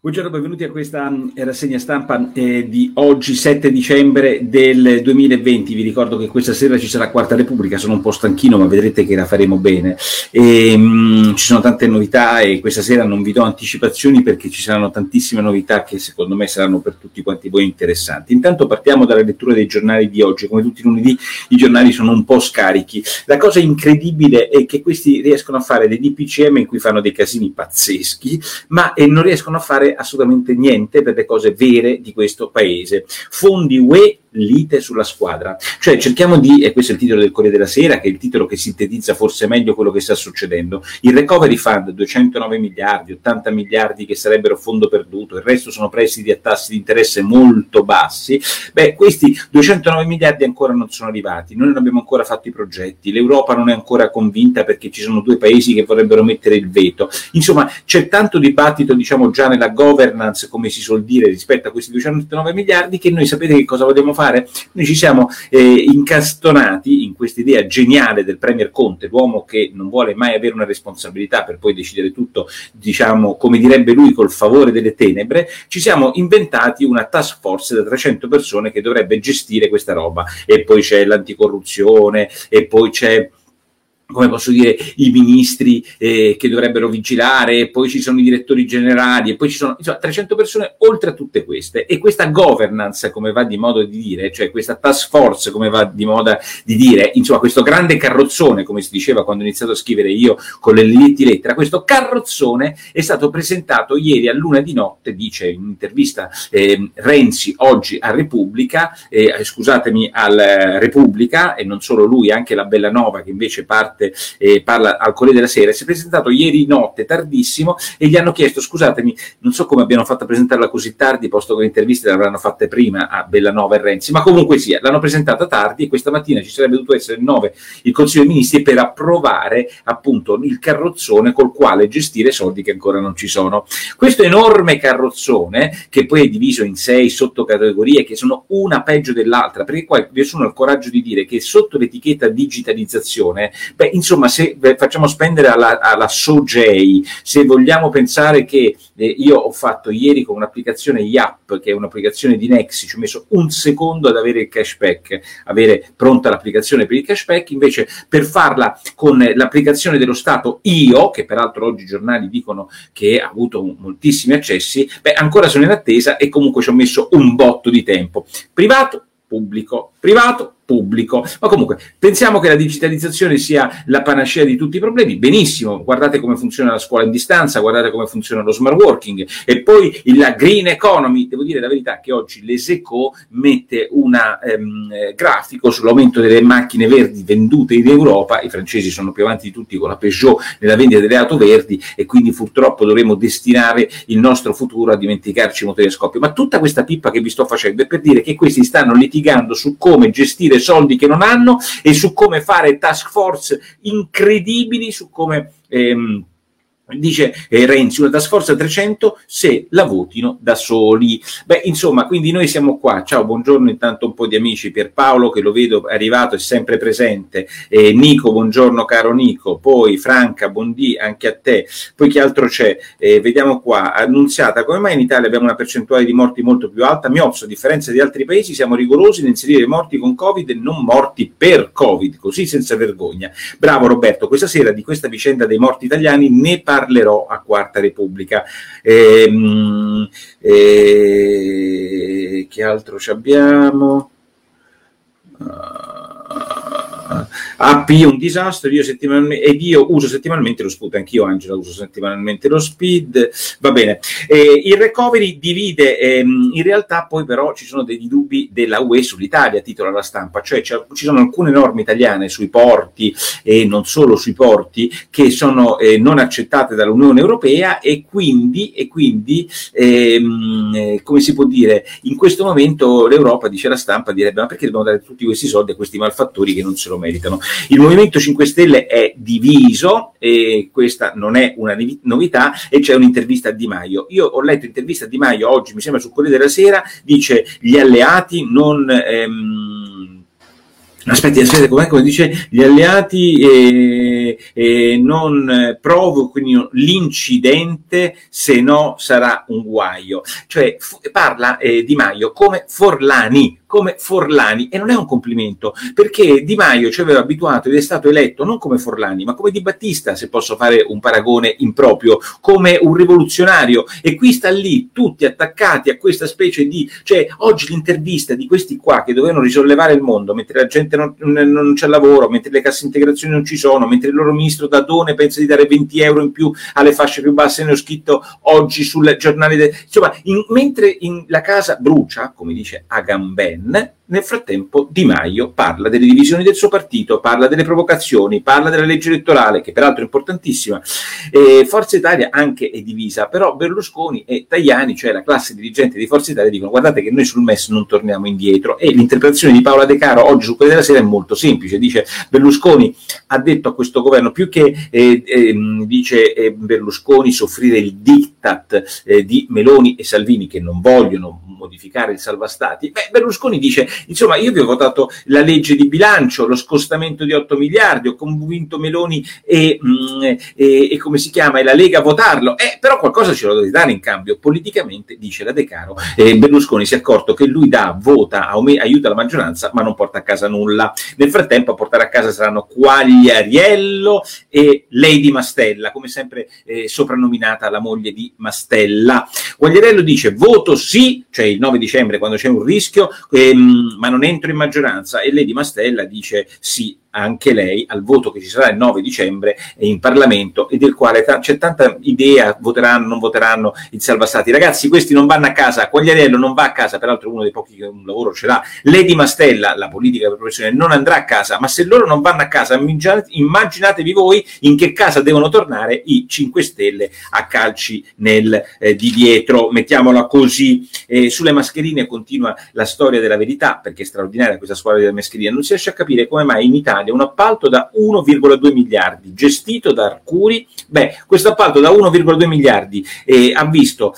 Buongiorno, benvenuti a questa rassegna stampa di oggi 7 dicembre del 2020. Vi ricordo che questa sera ci sarà Quarta Repubblica, sono un po' stanchino ma vedrete che la faremo bene. Ci sono tante novità e questa sera non vi do anticipazioni perché ci saranno tantissime novità che secondo me saranno per tutti quanti voi interessanti. Intanto partiamo dalla lettura dei giornali di oggi. Come tutti i lunedì i giornali sono un po' scarichi. La cosa incredibile è che questi riescono a fare dei DPCM in cui fanno dei casini pazzeschi, ma non riescono a fare assolutamente niente per le cose vere di questo paese. Fondi UE, lite sulla squadra. Cioè cerchiamo di, e questo è il titolo del Corriere della Sera, che è il titolo che sintetizza forse meglio quello che sta succedendo, il recovery fund 209 miliardi, 80 miliardi che sarebbero fondo perduto, il resto sono prestiti a tassi di interesse molto bassi. Beh, questi 209 miliardi ancora non sono arrivati, noi non abbiamo ancora fatto i progetti, l'Europa non è ancora convinta perché ci sono due paesi che vorrebbero mettere il veto. Insomma, c'è tanto dibattito, diciamo, già nella governance, come si suol dire, rispetto a questi 209 miliardi, che noi sapete che cosa vogliamo fare? Noi ci siamo incastonati in questa idea geniale del premier Conte, l'uomo che non vuole mai avere una responsabilità per poi decidere tutto, diciamo, come direbbe lui, col favore delle tenebre. Ci siamo inventati una task force da 300 persone che dovrebbe gestire questa roba, e poi c'è l'anticorruzione, e poi c'è, come posso dire, i ministri che dovrebbero vigilare, e poi ci sono i direttori generali, e poi ci sono, insomma, 300 persone oltre a tutte queste. E questa governance, come va di modo di dire, cioè questa task force, come va di moda di dire, insomma, questo grande carrozzone, come si diceva quando ho iniziato a scrivere io con le lettera, questo carrozzone è stato presentato ieri all'1 di notte, dice in un'intervista Renzi oggi a Repubblica, scusatemi, al Repubblica, e non solo lui, anche la Bellanova, che invece parla al Corriere della Sera. Si è presentato ieri notte tardissimo e gli hanno chiesto, scusatemi, non so come abbiano fatto a presentarla così tardi, posto che le interviste le avranno fatte prima a Bellanova e Renzi, ma comunque sia, l'hanno presentata tardi e questa mattina ci sarebbe dovuto essere 9 il Consiglio dei Ministri per approvare appunto il carrozzone col quale gestire soldi che ancora non ci sono. Questo enorme carrozzone, che poi è diviso in 6 sottocategorie che sono una peggio dell'altra, perché qua nessuno ha il coraggio di dire che sotto l'etichetta digitalizzazione, beh, insomma, se facciamo spendere alla Sogei, se vogliamo pensare che io ho fatto ieri con un'applicazione IAP, che è un'applicazione di Nexi, ci ho messo un secondo ad avere il cashback, avere pronta l'applicazione per il cashback, invece per farla con l'applicazione dello Stato IO, che peraltro oggi i giornali dicono che ha avuto moltissimi accessi, beh, ancora sono in attesa e comunque ci ho messo un botto di tempo. Privato, pubblico, privato, pubblico. Ma comunque pensiamo che la digitalizzazione sia la panacea di tutti i problemi, benissimo, guardate come funziona la scuola in distanza, guardate come funziona lo smart working e poi la green economy. Devo dire la verità che oggi l'Eseco mette un grafico sull'aumento delle macchine verdi vendute in Europa, i francesi sono più avanti di tutti con la Peugeot nella vendita delle auto verdi e quindi purtroppo dovremo destinare il nostro futuro a dimenticarci i motori a scoppio. Ma tutta questa pippa che vi sto facendo è per dire che questi stanno litigando su come gestire soldi che non hanno e su come fare task force incredibili, su come dice Renzi, una task force a 300 se la votino da soli. Beh, insomma, quindi noi siamo qua. Ciao, buongiorno intanto un po' di amici, Pierpaolo che lo vedo arrivato e sempre presente, Nico, buongiorno caro Nico, poi Franca, buondì anche a te, poi che altro c'è? Vediamo qua, Annunziata, come mai in Italia abbiamo una percentuale di morti molto più alta? Miozzo, a differenza di altri paesi siamo rigorosi nel inserire morti con Covid e non morti per Covid, così senza vergogna. Bravo Roberto, questa sera di questa vicenda dei morti italiani ne parlerò a Quarta Repubblica. Che altro ci abbiamo? AP un disastro, io uso settimanalmente lo SPID, anch'io Angela uso settimanalmente lo SPID, va bene. Il recovery divide, in realtà poi però ci sono dei dubbi della UE sull'Italia, titola la stampa, cioè ci sono alcune norme italiane sui porti e non solo sui porti che sono non accettate dall'Unione Europea e quindi come si può dire, in questo momento l'Europa, dice la stampa, direbbe ma perché dobbiamo dare tutti questi soldi a questi malfattori che non se lo meritano. Il Movimento 5 Stelle è diviso e questa non è una novità e c'è un'intervista a Di Maio. Io ho letto l'intervista a Di Maio oggi, mi sembra sul Corriere della Sera, dice gli alleati non aspetti, come dice, gli alleati non provochino l'incidente, se no sarà un guaio. Cioè parla Di Maio come Forlani, e non è un complimento, perché Di Maio ci aveva abituato ed è stato eletto non come Forlani ma come Di Battista, se posso fare un paragone improprio, come un rivoluzionario, e qui sta lì tutti attaccati a questa specie di, cioè oggi l'intervista di questi qua che dovevano risollevare il mondo mentre la gente non c'è lavoro, mentre le casse integrazioni non ci sono, mentre il loro ministro Dadone pensa di dare 20 euro in più alle fasce più basse, ne ho scritto oggi sul giornale insomma, mentre la casa brucia, come dice Agamben, nel frattempo Di Maio parla delle divisioni del suo partito, parla delle provocazioni, parla della legge elettorale, che peraltro è importantissima, Forza Italia anche è divisa, però Berlusconi e Tajani, cioè la classe dirigente di Forza Italia, dicono guardate che noi sul MES non torniamo indietro, e l'interpretazione di Paola De Caro oggi su Quelli della Sera è molto semplice, dice Berlusconi ha detto a questo governo, più che dice Berlusconi soffrire il diktat di Meloni e Salvini che non vogliono modificare il salvastati, Berlusconi dice insomma io vi ho votato la legge di bilancio, lo scostamento di 8 miliardi, ho convinto Meloni e come si chiama, e la Lega a votarlo, però qualcosa ce lo dovete dare in cambio. Politicamente, dice la De Caro, Berlusconi si è accorto che lui vota, aiuta la maggioranza ma non porta a casa nulla. Nel frattempo a portare a casa saranno Quagliariello e lei di Mastella, come sempre soprannominata la moglie di Mastella. Quagliariello dice voto sì, cioè il 9 dicembre quando c'è un rischio, ma non entro in maggioranza, e lei di Mastella dice sì anche lei al voto che ci sarà il 9 dicembre in Parlamento, e del quale c'è tanta idea, voteranno, non voteranno il salvastati. Ragazzi, questi non vanno a casa, Quagliariello non va a casa, peraltro uno dei pochi che un lavoro ce l'ha, Lady Mastella, la politica per professione, non andrà a casa, ma se loro non vanno a casa, immaginatevi voi in che casa devono tornare i 5 Stelle a calci di dietro, mettiamola così. Sulle mascherine continua la storia della verità, perché è straordinaria questa scuola delle mascherine, non si riesce a capire come mai in Italia un appalto da 1,2 miliardi gestito da Arcuri, questo appalto da 1,2 miliardi ha visto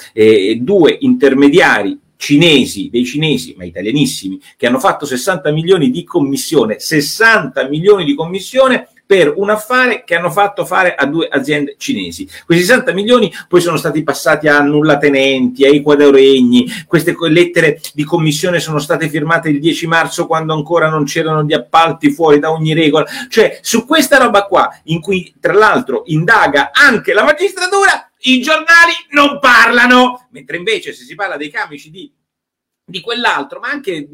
due intermediari cinesi, ma italianissimi, che hanno fatto 60 milioni di commissione, 60 milioni di commissione per un affare che hanno fatto fare a due aziende cinesi. Questi 60 milioni poi sono stati passati a nullatenenti, ai quadregni, queste lettere di commissione sono state firmate il 10 marzo quando ancora non c'erano gli appalti fuori da ogni regola. Cioè su questa roba qua, in cui tra l'altro indaga anche la magistratura, i giornali non parlano, mentre invece se si parla dei camici di quell'altro, ma anche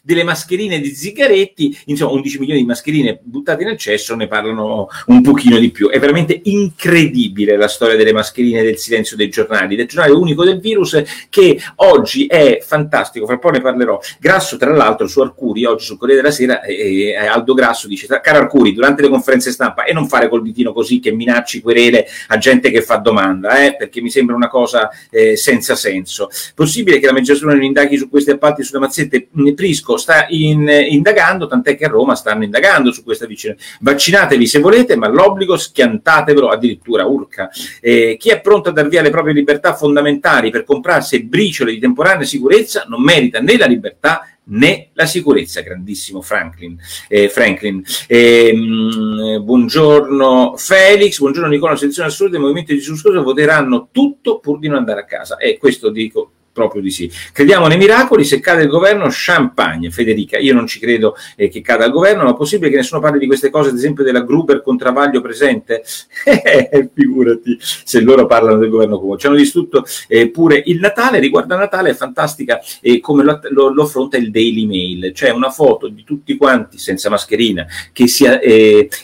delle mascherine di Zingaretti, insomma 11 milioni di mascherine buttate in eccesso, ne parlano un pochino di più. È veramente incredibile la storia delle mascherine, del silenzio dei giornali, del giornale unico del virus, che oggi è fantastico, fra poco ne parlerò. Grasso, tra l'altro, su Arcuri, oggi sul Corriere della Sera, Aldo Grasso dice, caro Arcuri, durante le conferenze stampa, e non fare col ditino così che minacci querele a gente che fa domanda, perché mi sembra una cosa senza senso. Possibile che la magistratura non indaghi su questi appalti, sulle mazzette? Prisco sta indagando, tant'è che a Roma stanno indagando su questa vicenda. Vaccinatevi se volete, ma l'obbligo schiantatevelo, addirittura urca. Chi è pronto a dar via le proprie libertà fondamentali per comprarsi briciole di temporanea sicurezza non merita né la libertà né la sicurezza. Grandissimo Franklin. Buongiorno Felix, buongiorno Nicola. Sezione assurda, il Movimento di Suscoso voteranno tutto pur di non andare a casa, e questo dico proprio di sì. Crediamo nei miracoli, se cade il governo, champagne. Federica, io non ci credo che cada il governo, ma è possibile che nessuno parli di queste cose, ad esempio della Gruber con Travaglio presente? Figurati se loro parlano del governo comune. Ci hanno distrutto pure il Natale. Riguardo a Natale è fantastica come lo affronta il Daily Mail, cioè una foto di tutti quanti senza mascherina, che sia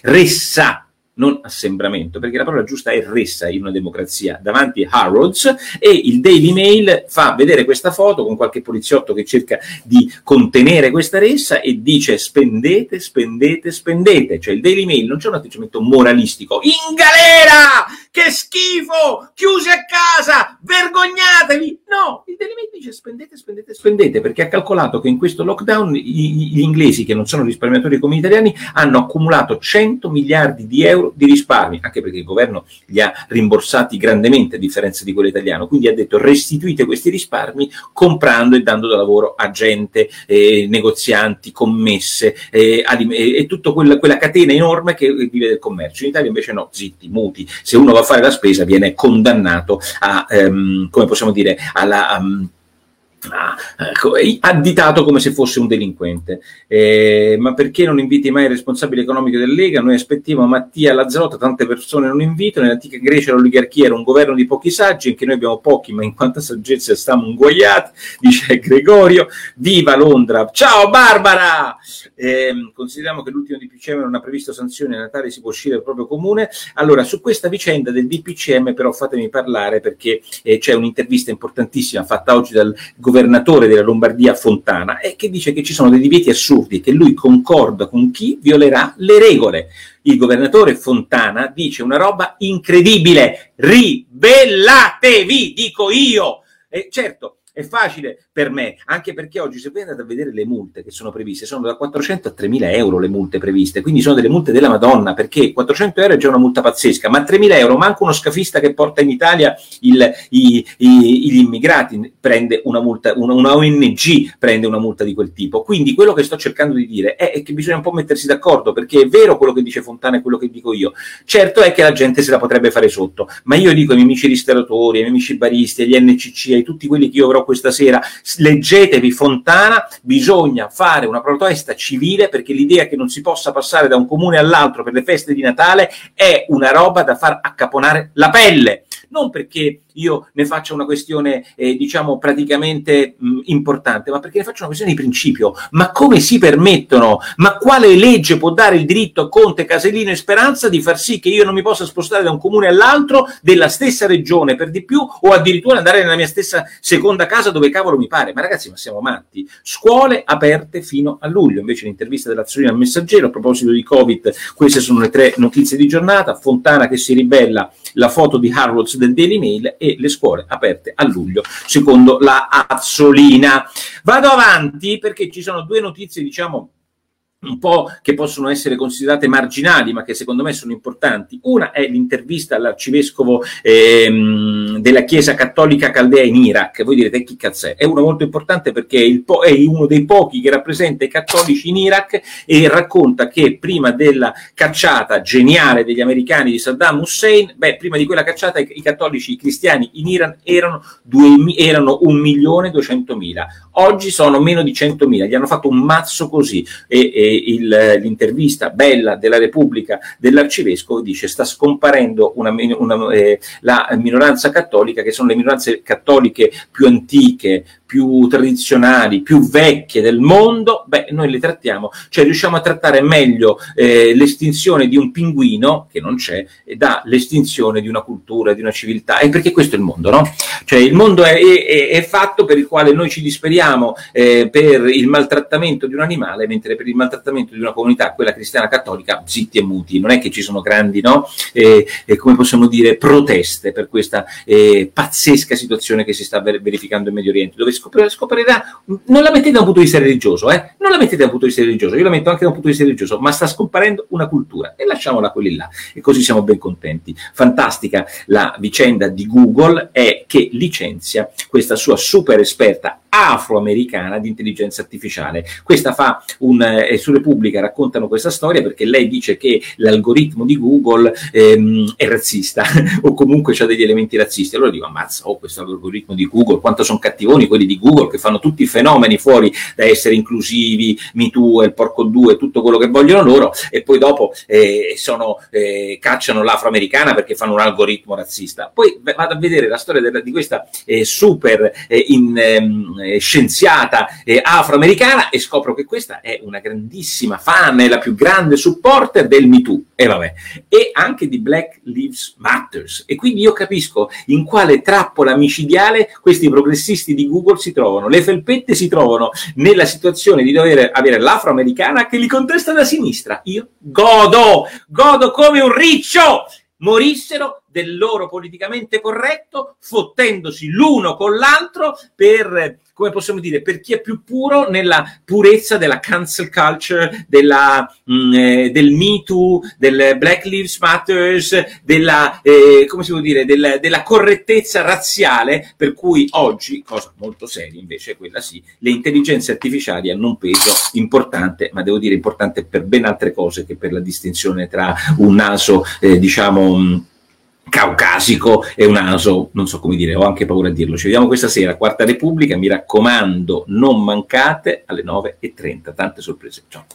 ressa, non assembramento, perché la parola giusta è ressa in una democrazia, davanti a Harrods, e il Daily Mail fa vedere questa foto con qualche poliziotto che cerca di contenere questa ressa e dice spendete, spendete, spendete. Cioè il Daily Mail non c'è un atteggiamento moralistico, in galera, che schifo, chiusi a casa, vergognatevi, no, il Daily Mail dice spendete. spendete, perché ha calcolato che in questo lockdown gli inglesi, che non sono risparmiatori come gli italiani, hanno accumulato 100 miliardi di euro di risparmi, anche perché il governo li ha rimborsati grandemente a differenza di quello italiano, quindi ha detto restituite questi risparmi comprando e dando da lavoro a gente, negozianti, commesse e tutta quella catena enorme che vive del commercio. In Italia invece no, zitti, muti, se uno va a fare la spesa viene condannato a, come possiamo dire, alla... additato come se fosse un delinquente. Ma perché non inviti mai il responsabile economico della Lega? Noi aspettiamo Mattia Lazzarotta, tante persone non invitano. Nell'antica Grecia l'oligarchia era un governo di pochi saggi, anche noi abbiamo pochi, ma in quanta saggezza stiamo inguaiati, dice Gregorio. Viva Londra, ciao Barbara. Consideriamo che l'ultimo DPCM non ha previsto sanzioni, a Natale si può uscire dal proprio comune. Allora, su questa vicenda del DPCM però fatemi parlare, perché c'è un'intervista importantissima fatta oggi dal governatore della Lombardia Fontana, e che dice che ci sono dei divieti assurdi, che lui concorda con chi violerà le regole. Il governatore Fontana dice una roba incredibile: ribellatevi, dico io. Certo, è facile per me, anche perché oggi, se voi andate a vedere le multe che sono previste, sono da 400 a 3.000 euro le multe previste, quindi sono delle multe della Madonna, perché 400 euro è già una multa pazzesca, ma 3.000 euro, manco uno scafista che porta in Italia gli immigrati prende una multa, una ONG prende una multa di quel tipo. Quindi quello che sto cercando di dire è che bisogna un po' mettersi d'accordo, perché è vero quello che dice Fontana e quello che dico io. Certo è che la gente se la potrebbe fare sotto, ma io dico ai miei amici ristoratori, ai miei amici baristi, agli NCC, ai tutti quelli che io avrò questa sera: leggetevi Fontana, bisogna fare una protesta civile, perché l'idea che non si possa passare da un comune all'altro per le feste di Natale è una roba da far accaponare la pelle. Non perché io ne faccia una questione diciamo praticamente importante, ma perché ne faccio una questione di principio. Ma come si permettono? Ma quale legge può dare il diritto a Conte, Casalino e Speranza di far sì che io non mi possa spostare da un comune all'altro della stessa regione, per di più, o addirittura andare nella mia stessa seconda casa dove cavolo mi pare? Ma ragazzi, ma siamo matti. Scuole aperte fino a luglio. Invece l'intervista dell'Azzurina al Messaggero a proposito di Covid, queste sono le 3 notizie di giornata: Fontana che si ribella, la foto di Harrods del Daily Mail e le scuole aperte a luglio secondo la Azzolina. Vado avanti, perché ci sono 2 notizie diciamo un po' che possono essere considerate marginali, ma che secondo me sono importanti. Una è l'intervista all'arcivescovo della Chiesa Cattolica Caldea in Iraq. Voi direte: chi cazzo è? È uno molto importante, perché è uno dei pochi che rappresenta i cattolici in Iraq, e racconta che prima della cacciata geniale degli americani di Saddam Hussein, prima di quella cacciata i cattolici, i cristiani in Iran erano 1.200.000, oggi sono meno di 100.000, gli hanno fatto un mazzo così. L'intervista bella della Repubblica dell'arcivescovo dice: sta scomparendo la minoranza cattolica, che sono le minoranze cattoliche più antiche, più tradizionali, più vecchie del mondo. Noi le trattiamo, cioè riusciamo a trattare meglio l'estinzione di un pinguino, che non c'è, da l'estinzione di una cultura, di una civiltà. E perché questo è il mondo, no? Cioè il mondo è fatto, per il quale noi ci disperiamo per il maltrattamento di un animale, mentre per il maltrattamento di una comunità, quella cristiana cattolica, zitti e muti. Non è che ci sono grandi, no? Come possiamo dire, proteste per questa pazzesca situazione che si sta verificando in Medio Oriente, dove scoperirà, non la mettete da un punto di vista religioso, non la mettete da un punto di vista religioso, io la metto anche da un punto di vista religioso, ma sta scomparendo una cultura, e lasciamola quelli là, e così siamo ben contenti. Fantastica la vicenda di Google, è che licenzia questa sua super esperta afroamericana di intelligenza artificiale. Questa fa su Repubblica raccontano questa storia, perché lei dice che l'algoritmo di Google è razzista o comunque ha degli elementi razzisti. Allora dico: ammazza, questo algoritmo di Google, quanto sono cattivoni quelli di Google, che fanno tutti i fenomeni fuori da essere inclusivi, Me Too, il porco 2, tutto quello che vogliono loro, e poi dopo cacciano l'afroamericana perché fanno un algoritmo razzista. Poi vado a vedere la storia di questa super scienziata afroamericana, e scopro che questa è una grandissima fan, è la più grande supporter del Me Too, e anche di Black Lives Matters. E quindi io capisco in quale trappola micidiale questi progressisti di Google si trovano. Le felpette si trovano nella situazione di dover avere l'afroamericana che li contesta da sinistra. Io godo come un riccio. Morissero del loro politicamente corretto, fottendosi l'uno con l'altro per, come possiamo dire, per chi è più puro nella purezza della cancel culture, della, del Me Too, del Black Lives Matters, della, come si può dire, della correttezza razziale, per cui oggi, cosa molto seria invece, quella sì, le intelligenze artificiali hanno un peso importante, ma devo dire importante per ben altre cose che per la distinzione tra un naso, diciamo, caucasico e un naso, non so come dire, ho anche paura a dirlo. Ci vediamo questa sera, Quarta Repubblica, mi raccomando, non mancate alle 9:30, tante sorprese. Ciao.